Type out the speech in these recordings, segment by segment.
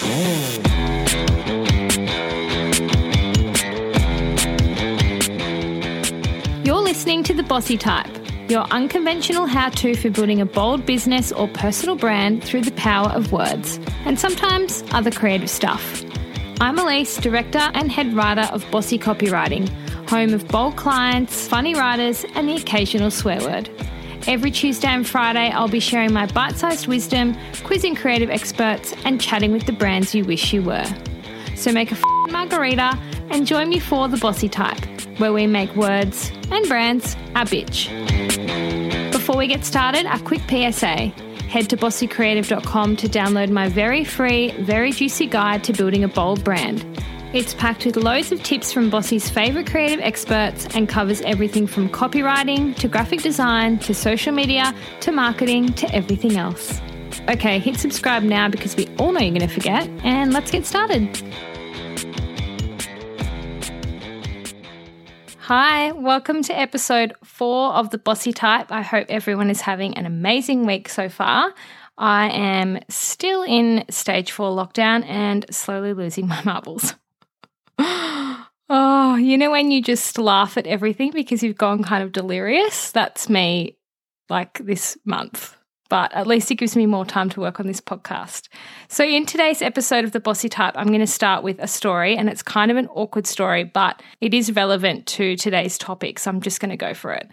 You're listening to The Bossy Type, your unconventional how-to for building a bold business or personal brand through the power of words, and sometimes other creative stuff. I'm Alyce, director and head writer of Bossy Copywriting, home of bold clients, funny writers, and the occasional swear word. Every Tuesday and Friday, I'll be sharing my bite-sized wisdom, quizzing creative experts, and chatting with the brands you wish you were. So make a f***ing margarita and join me for The Bossy Type, where we make words and brands our bitch. Before we get started, a quick PSA. Head to bossycreative.com to download my very free, very juicy guide to building a bold brand. It's packed with loads of tips from Bossy's favourite creative experts and covers everything from copywriting to graphic design to social media to marketing to everything else. Okay, hit subscribe now because we all know you're going to forget, and let's get started. Hi, welcome to episode 4 of The Bossy Type. I hope everyone is having an amazing week so far. I am still in stage 4 lockdown and slowly losing my marbles. Oh, you know when you just laugh at everything because you've gone kind of delirious? That's me, like, this month. But at least it gives me more time to work on this podcast. So in today's episode of The Bossy Type, I'm going to start with a story, and it's kind of an awkward story, but it is relevant to today's topic, so I'm just going to go for it.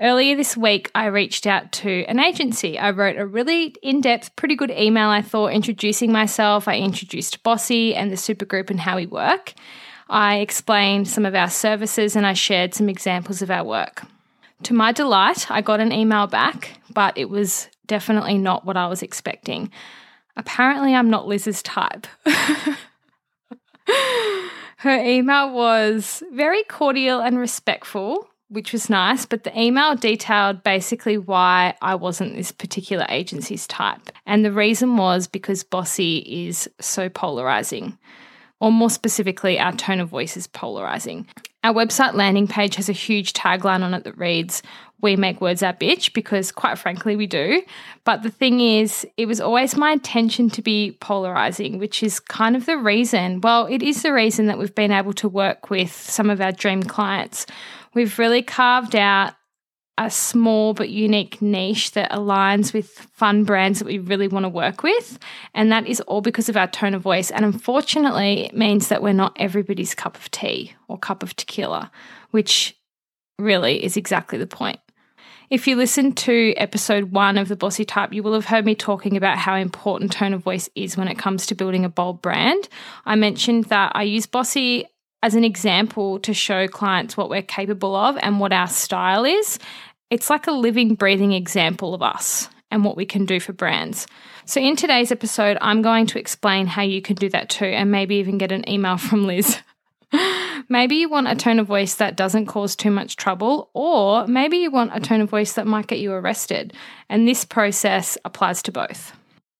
Earlier this week, I reached out to an agency. I wrote a really in-depth, pretty good email, I thought, introducing myself. I introduced Bossy and the supergroup and how we work. I explained some of our services and I shared some examples of our work. To my delight, I got an email back, but it was definitely not what I was expecting. Apparently, I'm not Liz's type. Her email was very cordial and respectful, which was nice, but the email detailed basically why I wasn't this particular agency's type. And the reason was because Bossy is so polarizing. Or more specifically, our tone of voice is polarizing. Our website landing page has a huge tagline on it that reads, "We make words our bitch," because quite frankly, we do. But the thing is, it was always my intention to be polarizing, which is kind of the reason, well, it is the reason that we've been able to work with some of our dream clients. We've really carved out a small but unique niche that aligns with fun brands that we really want to work with, and that is all because of our tone of voice. And unfortunately, it means that we're not everybody's cup of tea or cup of tequila, which really is exactly the point. If you listen to episode 1 of The Bossy Type, you will have heard me talking about how important tone of voice is when it comes to building a bold brand. I mentioned that I use Bossy as an example to show clients what we're capable of and what our style is. It's like a living, breathing example of us and what we can do for brands. So in today's episode, I'm going to explain how you can do that too, and maybe even get an email from Liz. Maybe you want a tone of voice that doesn't cause too much trouble, or maybe you want a tone of voice that might get you arrested. And this process applies to both.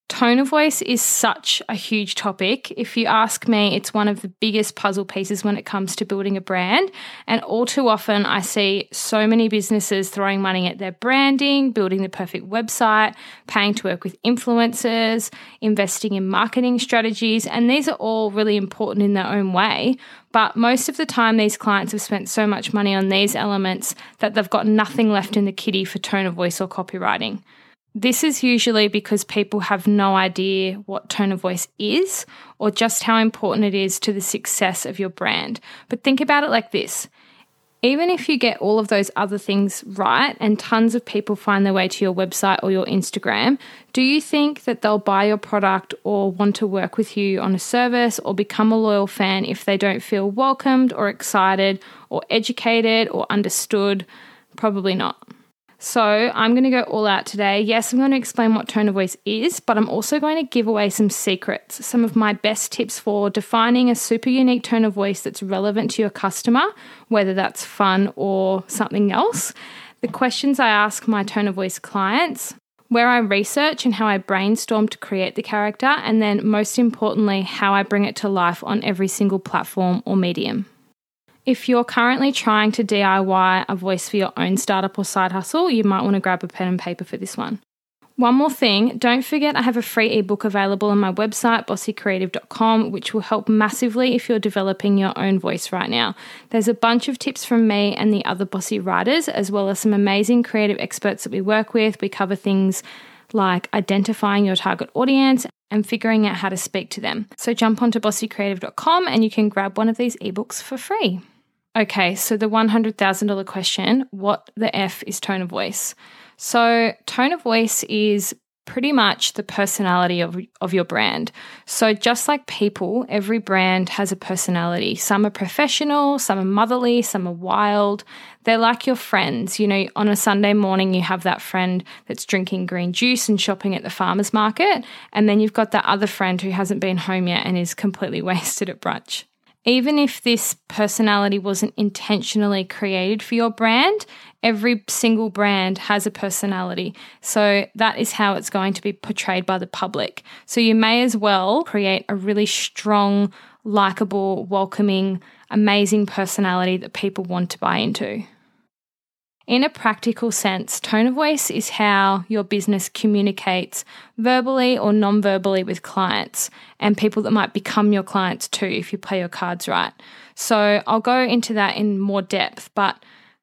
Tone of voice is such a huge topic. If you ask me, it's one of the biggest puzzle pieces when it comes to building a brand. And all too often I see so many businesses throwing money at their branding, building the perfect website, paying to work with influencers, investing in marketing strategies. And these are all really important in their own way. But most of the time, these clients have spent so much money on these elements that they've got nothing left in the kitty for tone of voice or copywriting. This is usually because people have no idea what tone of voice is or just how important it is to the success of your brand. But think about it like this. Even if you get all of those other things right and tons of people find their way to your website or your Instagram, do you think that they'll buy your product or want to work with you on a service or become a loyal fan if they don't feel welcomed or excited or educated or understood? Probably not. So I'm going to go all out today. Yes, I'm going to explain what tone of voice is, but I'm also going to give away some secrets, some of my best tips for defining a super unique tone of voice that's relevant to your customer, whether that's fun or something else, the questions I ask my tone of voice clients, where I research and how I brainstorm to create the character, and then most importantly, how I bring it to life on every single platform or medium. If you're currently trying to DIY a voice for your own startup or side hustle, you might want to grab a pen and paper for this one. One more thing, don't forget I have a free ebook available on my website, bossycreative.com, which will help massively if you're developing your own voice right now. There's a bunch of tips from me and the other Bossy writers, as well as some amazing creative experts that we work with. We cover things like identifying your target audience and figuring out how to speak to them. So jump onto bossycreative.com and you can grab one of these ebooks for free. Okay, so the $100,000 question, what the F is tone of voice? So tone of voice is pretty much the personality of your brand. So just like people, every brand has a personality. Some are professional, some are motherly, some are wild. They're like your friends. You know, on a Sunday morning, you have that friend that's drinking green juice and shopping at the farmer's market. And then you've got that other friend who hasn't been home yet and is completely wasted at brunch. Even if this personality wasn't intentionally created for your brand, every single brand has a personality. So that is how it's going to be portrayed by the public. So you may as well create a really strong, likable, welcoming, amazing personality that people want to buy into. In a practical sense, tone of voice is how your business communicates verbally or non-verbally with clients and people that might become your clients too if you play your cards right. So I'll go into that in more depth, but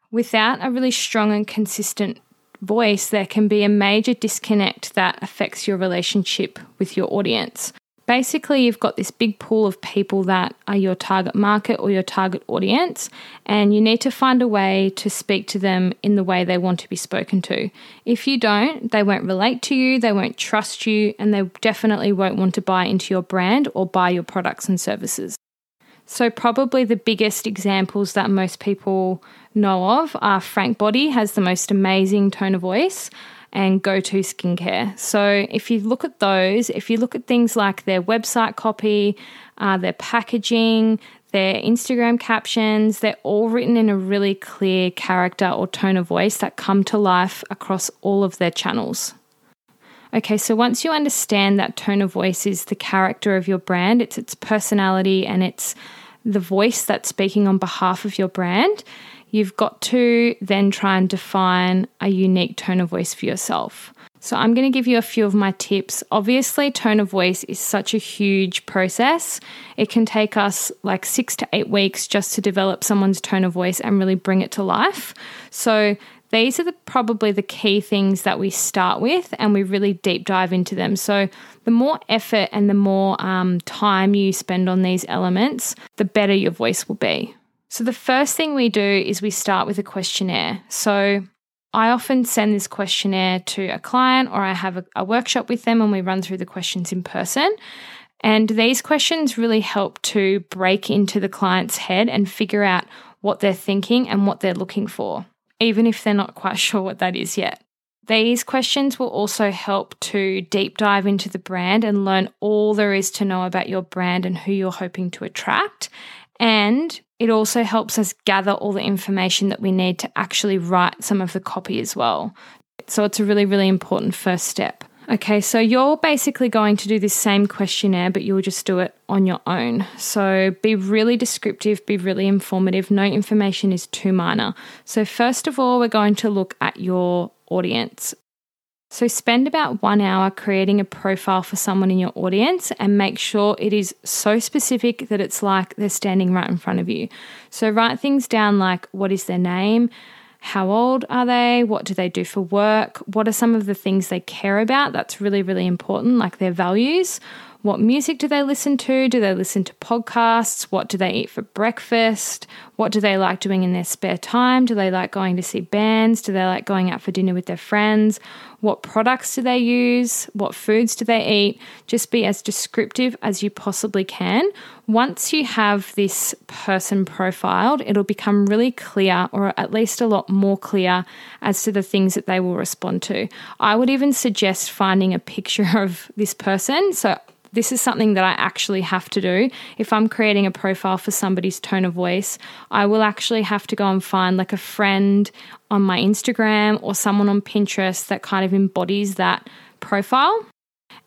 without a really strong and consistent voice, there can be a major disconnect that affects your relationship with your audience. Basically, you've got this big pool of people that are your target market or your target audience, and you need to find a way to speak to them in the way they want to be spoken to. If you don't, they won't relate to you, they won't trust you, and they definitely won't want to buy into your brand or buy your products and services. So probably the biggest examples that most people know of are Frank Body has the most amazing tone of voice, and Go-To Skincare. So if you look at those, if you look at things like their website copy, their packaging, their Instagram captions, they're all written in a really clear character or tone of voice that come to life across all of their channels. Okay, so once you understand that tone of voice is the character of your brand, it's its personality and it's the voice that's speaking on behalf of your brand, you've got to then try and define a unique tone of voice for yourself. So I'm going to give you a few of my tips. Obviously, tone of voice is such a huge process. It can take us like 6 to 8 weeks just to develop someone's tone of voice and really bring it to life. So these are probably the key things that we start with and we really deep dive into them. So the more effort and the more time you spend on these elements, the better your voice will be. So the first thing we do is we start with a questionnaire. So I often send this questionnaire to a client or I have a workshop with them and we run through the questions in person. And these questions really help to break into the client's head and figure out what they're thinking and what they're looking for, even if they're not quite sure what that is yet. These questions will also help to deep dive into the brand and learn all there is to know about your brand and who you're hoping to attract. And it also helps us gather all the information that we need to actually write some of the copy as well. So it's a really, really important first step. Okay, so you're basically going to do this same questionnaire, but you'll just do it on your own. So be really descriptive, be really informative. No information is too minor. So first of all, we're going to look at your audience. So spend about 1 hour creating a profile for someone in your audience and make sure it is so specific that it's like they're standing right in front of you. So write things down like what is their name, how old are they, what do they do for work, what are some of the things they care about, that's really, really important, like their values, what music do they listen to podcasts, what do they eat for breakfast, what do they like doing in their spare time, do they like going to see bands, do they like going out for dinner with their friends, what products do they use, what foods do they eat. Just be as descriptive as you possibly can. Once you have this person profiled, it'll become really clear, or at least a lot more clear, as to the things that they will respond to. I would even suggest finding a picture of this person. So this is something that I actually have to do. If I'm creating a profile for somebody's tone of voice, I will actually have to go and find like a friend on my Instagram or someone on Pinterest that kind of embodies that profile.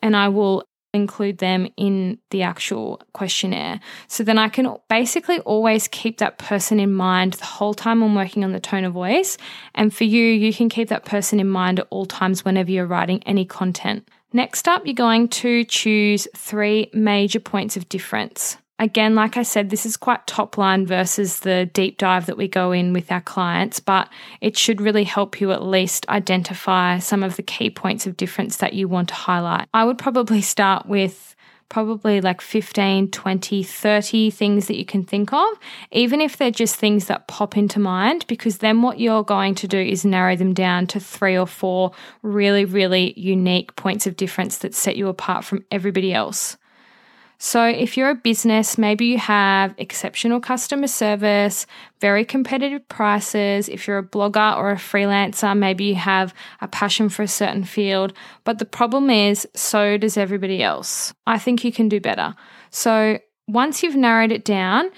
And I will include them in the actual questionnaire. So then I can basically always keep that person in mind the whole time I'm working on the tone of voice. And for you, you can keep that person in mind at all times whenever you're writing any content. Next up, you're going to choose 3 major points of difference. Again, like I said, this is quite top line versus the deep dive that we go in with our clients, but it should really help you at least identify some of the key points of difference that you want to highlight. I would probably start with probably like 15, 20, 30 things that you can think of, even if they're just things that pop into mind, because then what you're going to do is narrow them down to 3 or 4 really, really unique points of difference that set you apart from everybody else. So if you're a business, maybe you have exceptional customer service, very competitive prices. If you're a blogger or a freelancer, maybe you have a passion for a certain field. But the problem is, so does everybody else. I think you can do better. So once you've narrowed it down,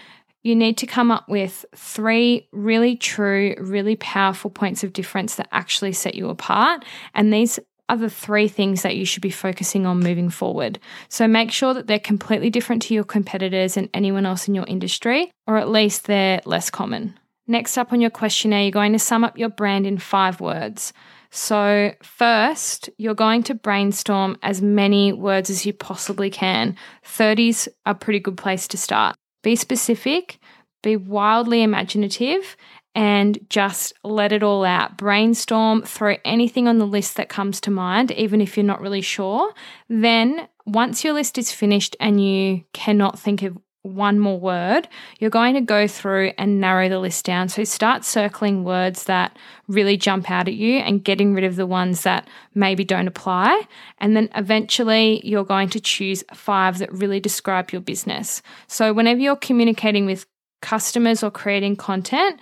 you need to come up with 3 really true, really powerful points of difference that actually set you apart. And these are the 3 things that you should be focusing on moving forward. So make sure that they're completely different to your competitors and anyone else in your industry, or at least they're less common. Next up on your questionnaire, you're going to sum up your brand in 5 words. So first, you're going to brainstorm as many words as you possibly can. 30's a pretty good place to start. Be specific, be wildly imaginative, and just let it all out. Brainstorm, throw anything on the list that comes to mind, even if you're not really sure. Then once your list is finished and you cannot think of one more word, you're going to go through and narrow the list down. So start circling words that really jump out at you and getting rid of the ones that maybe don't apply. And then eventually you're going to choose 5 that really describe your business. So whenever you're communicating with customers or creating content,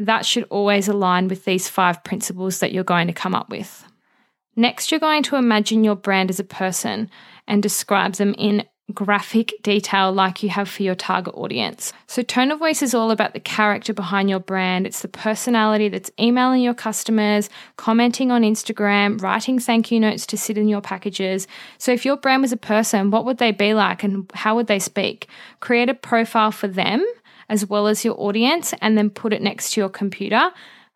that should always align with these 5 principles that you're going to come up with. Next, you're going to imagine your brand as a person and describe them in graphic detail like you have for your target audience. So tone of voice is all about the character behind your brand. It's the personality that's emailing your customers, commenting on Instagram, writing thank you notes to sit in your packages. So if your brand was a person, what would they be like and how would they speak? Create a profile for them as well as your audience, and then put it next to your computer.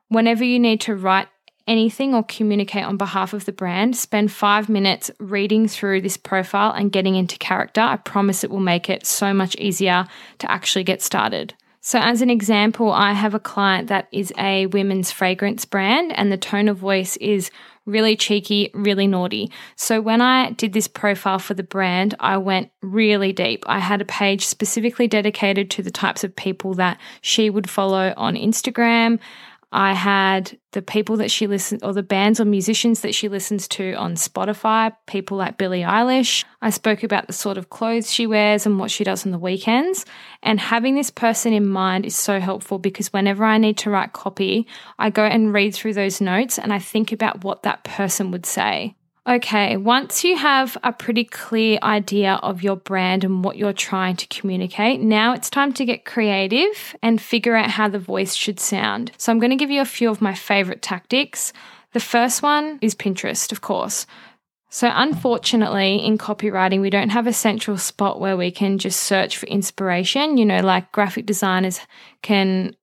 Whenever you need to write anything or communicate on behalf of the brand, spend 5 minutes reading through this profile and getting into character. I promise it will make it so much easier to actually get started. So as an example, I have a client that is a women's fragrance brand, and the tone of voice is really cheeky, really naughty. So when I did this profile for the brand, I went really deep. I had a page specifically dedicated to the types of people that she would follow on Instagram. I had the people that she listens, or the bands or musicians that she listens to on Spotify, people like Billie Eilish. I spoke about the sort of clothes she wears and what she does on the weekends. And having this person in mind is so helpful, because whenever I need to write copy, I go and read through those notes and I think about what that person would say. Okay, once you have a pretty clear idea of your brand and what you're trying to communicate, now it's time to get creative and figure out how the voice should sound. So I'm going to give you a few of my favorite tactics. The first one is Pinterest, of course. So unfortunately, in copywriting, we don't have a central spot where we can just search for inspiration. You know, like graphic designers can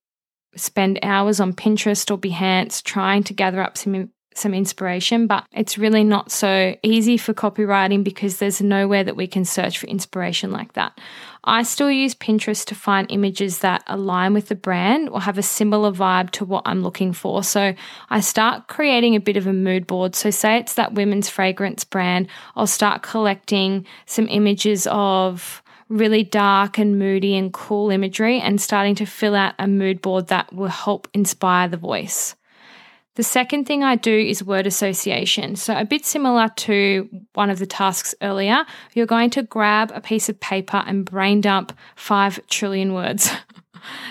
spend hours on Pinterest or Behance trying to gather up some inspiration, but it's really not so easy for copywriting because there's nowhere that we can search for inspiration like that. I still use Pinterest to find images that align with the brand or have a similar vibe to what I'm looking for. So I start creating a bit of a mood board. So say it's that women's fragrance brand, I'll start collecting some images of really dark and moody and cool imagery and starting to fill out a mood board that will help inspire the voice. The second thing I do is word association. So a bit similar to one of the tasks earlier, you're going to grab a piece of paper and brain dump 5 trillion words.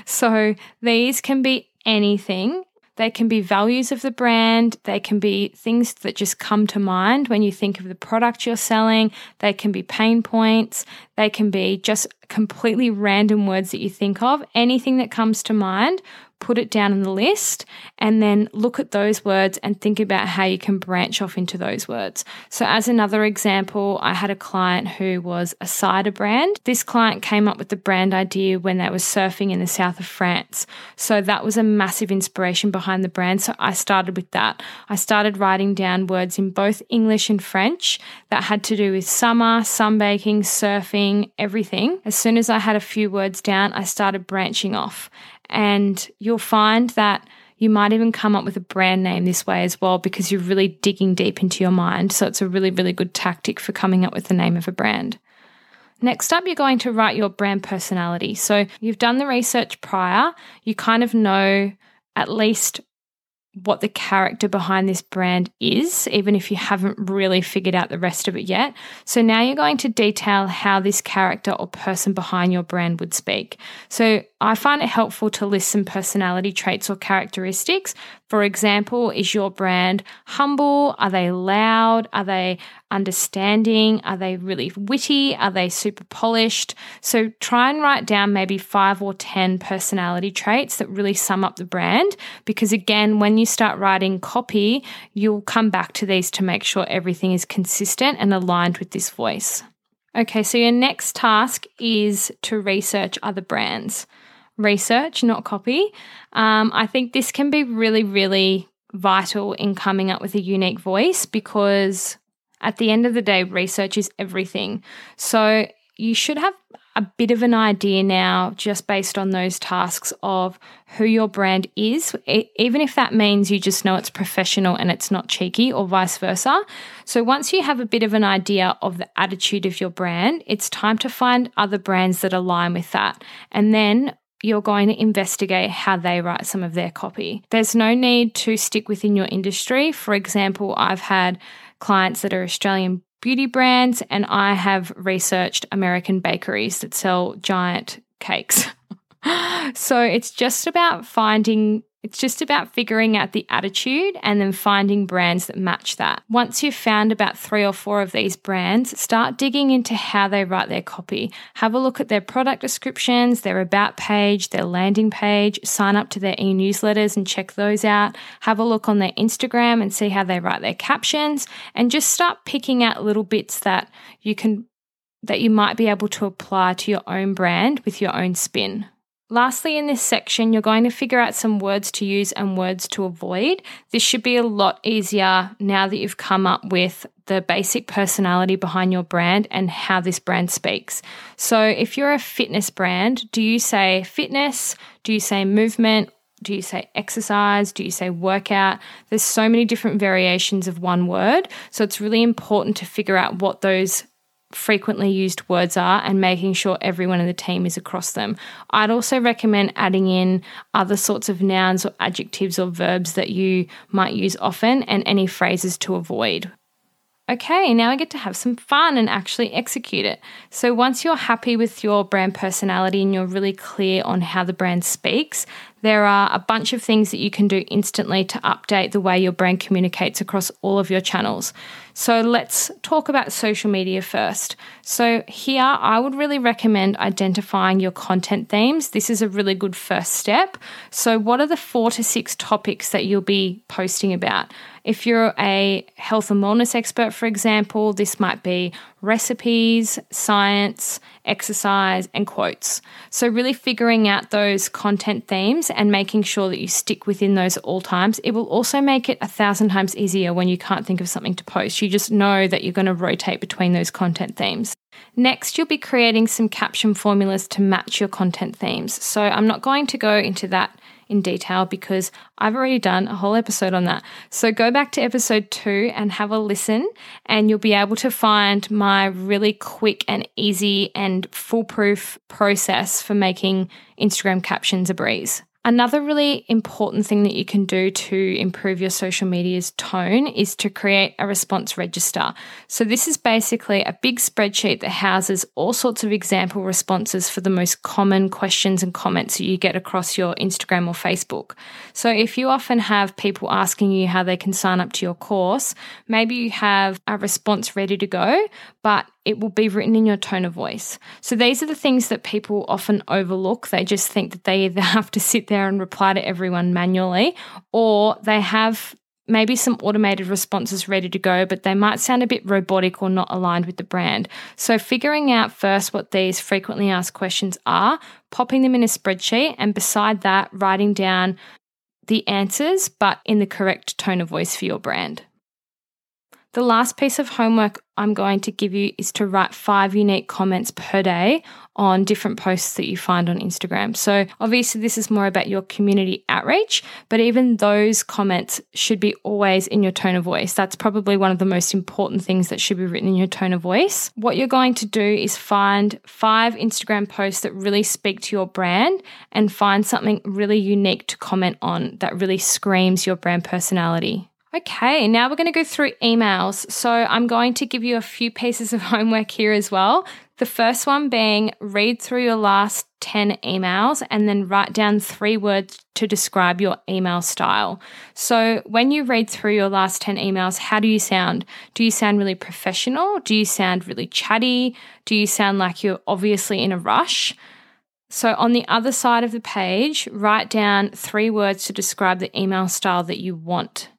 So these can be anything. They can be values of the brand. They can be things that just come to mind when you think of the product you're selling. They can be pain points. They can be just completely random words that you think of, anything that comes to mind, put it down in the list and then look at those words and think about how you can branch off into those words. So as another example, I had a client who was a cider brand. This client came up with the brand idea when they were surfing in the south of France. So that was a massive inspiration behind the brand. So I started with that. I started writing down words in both English and French that had to do with summer, sunbaking, surfing, everything. As soon as I had a few words down, I started branching off. And you'll find that you might even come up with a brand name this way as well, because you're really digging deep into your mind. So it's a really, really good tactic for coming up with the name of a brand. Next up, you're going to write your brand personality. So you've done the research prior. You kind of know at least what the character behind this brand is, even if you haven't really figured out the rest of it yet. So now you're going to detail how this character or person behind your brand would speak. So I find it helpful to list some personality traits or characteristics. For example, is your brand humble? Are they loud? Are they understanding? Are they really witty? Are they super polished? So try and write down maybe 5 or 10 personality traits that really sum up the brand, because again, when you start writing copy, you'll come back to these to make sure everything is consistent and aligned with this voice. Okay, so your next task is to research other brands. Research, not copy. I think this can be really, really vital in coming up with a unique voice, because at the end of the day, research is everything. So you should have a bit of an idea now, just based on those tasks, of who your brand is, even if that means you just know it's professional and it's not cheeky, or vice versa. So once you have a bit of an idea of the attitude of your brand, it's time to find other brands that align with that. And then you're going to investigate how they write some of their copy. There's no need to stick within your industry. For example, I've had clients that are Australian beauty brands, and I have researched American bakeries that sell giant cakes. So it's just about figuring out the attitude and then finding brands that match that. Once you've found about 3 or 4 of these brands, start digging into how they write their copy. Have a look at their product descriptions, their about page, their landing page, sign up to their e-newsletters and check those out. Have a look on their Instagram and see how they write their captions, and just start picking out little bits that you might be able to apply to your own brand with your own spin. Lastly, in this section, you're going to figure out some words to use and words to avoid. This should be a lot easier now that you've come up with the basic personality behind your brand and how this brand speaks. So if you're a fitness brand, do you say fitness? Do you say movement? Do you say exercise? Do you say workout? There's so many different variations of one word. So it's really important to figure out what those frequently used words are and making sure everyone in the team is across them. I'd also recommend adding in other sorts of nouns or adjectives or verbs that you might use often, and any phrases to avoid. Okay, now I get to have some fun and actually execute it. So once you're happy with your brand personality and you're really clear on how the brand speaks, there are a bunch of things that you can do instantly to update the way your brand communicates across all of your channels. So let's talk about social media first. So here, I would really recommend identifying your content themes. This is a really good first step. So what are the 4 to 6 topics that you'll be posting about? If you're a health and wellness expert, for example, this might be recipes, science, exercise, and quotes. So really figuring out those content themes and making sure that you stick within those at all times. It will also make it 1,000 times easier when you can't think of something to post. You just know that you're going to rotate between those content themes. Next, you'll be creating some caption formulas to match your content themes. So I'm not going to go into that in detail because I've already done a whole episode on that. So go back to episode 2 and have a listen, and you'll be able to find my really quick and easy and foolproof process for making Instagram captions a breeze. Another really important thing that you can do to improve your social media's tone is to create a response register. So this is basically a big spreadsheet that houses all sorts of example responses for the most common questions and comments that you get across your Instagram or Facebook. So if you often have people asking you how they can sign up to your course, maybe you have a response ready to go, but it will be written in your tone of voice. So these are the things that people often overlook. They just think that they either have to sit there and reply to everyone manually, or they have maybe some automated responses ready to go, but they might sound a bit robotic or not aligned with the brand. So figuring out first what these frequently asked questions are, popping them in a spreadsheet, and beside that, writing down the answers, but in the correct tone of voice for your brand. The last piece of homework I'm going to give you is to write 5 unique comments per day on different posts that you find on Instagram. So obviously this is more about your community outreach, but even those comments should be always in your tone of voice. That's probably one of the most important things that should be written in your tone of voice. What you're going to do is find 5 Instagram posts that really speak to your brand and find something really unique to comment on that really screams your brand personality. Okay, now we're going to go through emails. So I'm going to give you a few pieces of homework here as well. The first one being read through your last 10 emails and then write down 3 words to describe your email style. So when you read through your last 10 emails, how do you sound? Do you sound really professional? Do you sound really chatty? Do you sound like you're obviously in a rush? So on the other side of the page, write down 3 words to describe the email style that you want.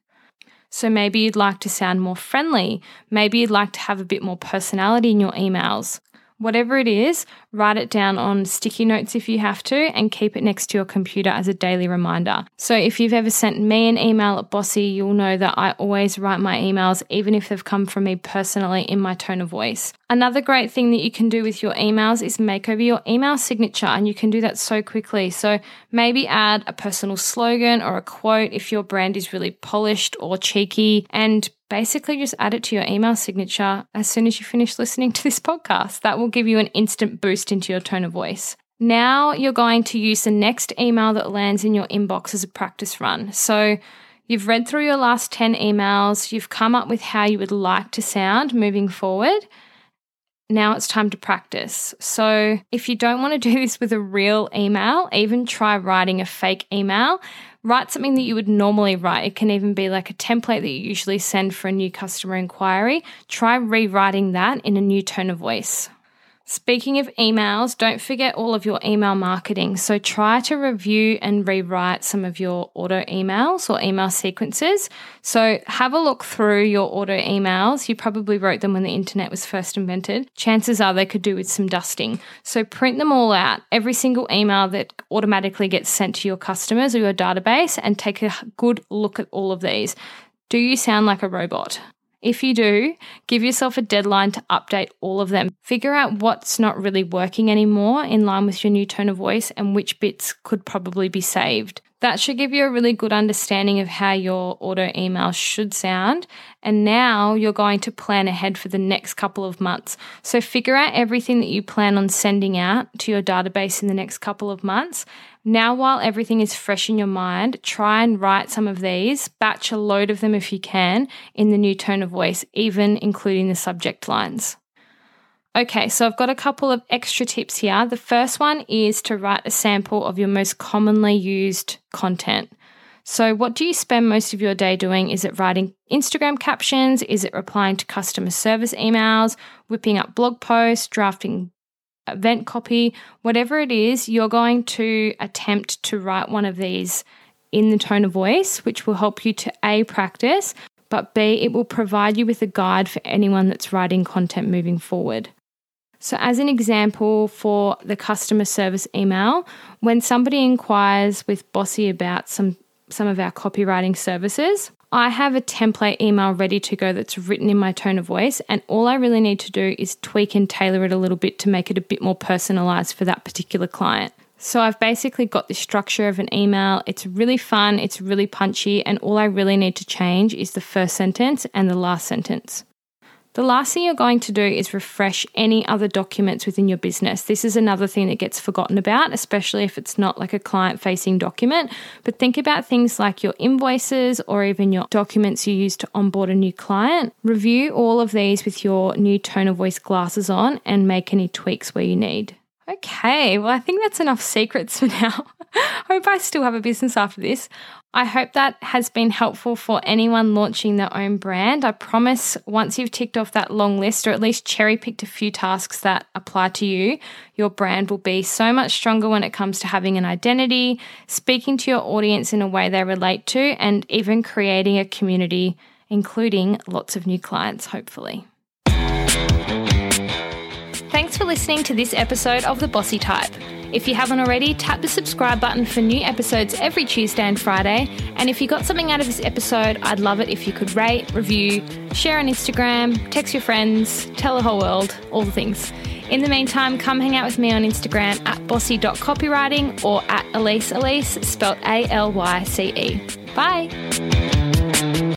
So maybe you'd like to sound more friendly. Maybe you'd like to have a bit more personality in your emails. Whatever it is, write it down on sticky notes if you have to, and keep it next to your computer as a daily reminder. So if you've ever sent me an email at Bossy, you'll know that I always write my emails, even if they've come from me personally, in my tone of voice. Another great thing that you can do with your emails is make over your email signature, and you can do that so quickly. So maybe add a personal slogan or a quote if your brand is really polished or cheeky, and basically just add it to your email signature as soon as you finish listening to this podcast. That will give you an instant boost into your tone of voice. Now you're going to use the next email that lands in your inbox as a practice run. So you've read through your last 10 emails, you've come up with how you would like to sound moving forward. Now it's time to practice. So if you don't want to do this with a real email, even try writing a fake email. Write something that you would normally write. It can even be like a template that you usually send for a new customer inquiry. Try rewriting that in a new tone of voice. Speaking of emails, don't forget all of your email marketing. So try to review and rewrite some of your auto emails or email sequences. So have a look through your auto emails. You probably wrote them when the internet was first invented. Chances are they could do with some dusting. So print them all out, every single email that automatically gets sent to your customers or your database, and take a good look at all of these. Do you sound like a robot? If you do, give yourself a deadline to update all of them. Figure out what's not really working anymore in line with your new tone of voice, and which bits could probably be saved. That should give you a really good understanding of how your auto email should sound. And now you're going to plan ahead for the next couple of months. So figure out everything that you plan on sending out to your database in the next couple of months. Now, while everything is fresh in your mind, try and write some of these, batch a load of them if you can, in the new tone of voice, even including the subject lines. Okay, so I've got a couple of extra tips here. The first one is to write a sample of your most commonly used content. So what do you spend most of your day doing? Is it writing Instagram captions? Is it replying to customer service emails, whipping up blog posts, drafting event copy? Whatever it is, you're going to attempt to write one of these in the tone of voice, which will help you to A, practice, but B, it will provide you with a guide for anyone that's writing content moving forward. So as an example, for the customer service email, when somebody inquires with Bossy about some of our copywriting services, I have a template email ready to go that's written in my tone of voice, and all I really need to do is tweak and tailor it a little bit to make it a bit more personalized for that particular client. So I've basically got the structure of an email. It's really fun, it's really punchy, and all I really need to change is the first sentence and the last sentence. The last thing you're going to do is refresh any other documents within your business. This is another thing that gets forgotten about, especially if it's not like a client-facing document. But think about things like your invoices or even your documents you use to onboard a new client. Review all of these with your new tone of voice glasses on and make any tweaks where you need. Okay, well, I think that's enough secrets for now. Hope I still have a business after this. I hope that has been helpful for anyone launching their own brand. I promise once you've ticked off that long list, or at least cherry-picked a few tasks that apply to you, your brand will be so much stronger when it comes to having an identity, speaking to your audience in a way they relate to, and even creating a community, including lots of new clients, hopefully. Thanks for listening to this episode of The Bossy Type. If you haven't already, tap the subscribe button for new episodes every Tuesday and Friday. And if you got something out of this episode, I'd love it if you could rate, review, share on Instagram, text your friends, tell the whole world, all the things. In the meantime, come hang out with me on Instagram @bossy.copywriting or @alycealyce, spelled ALYCE. Bye.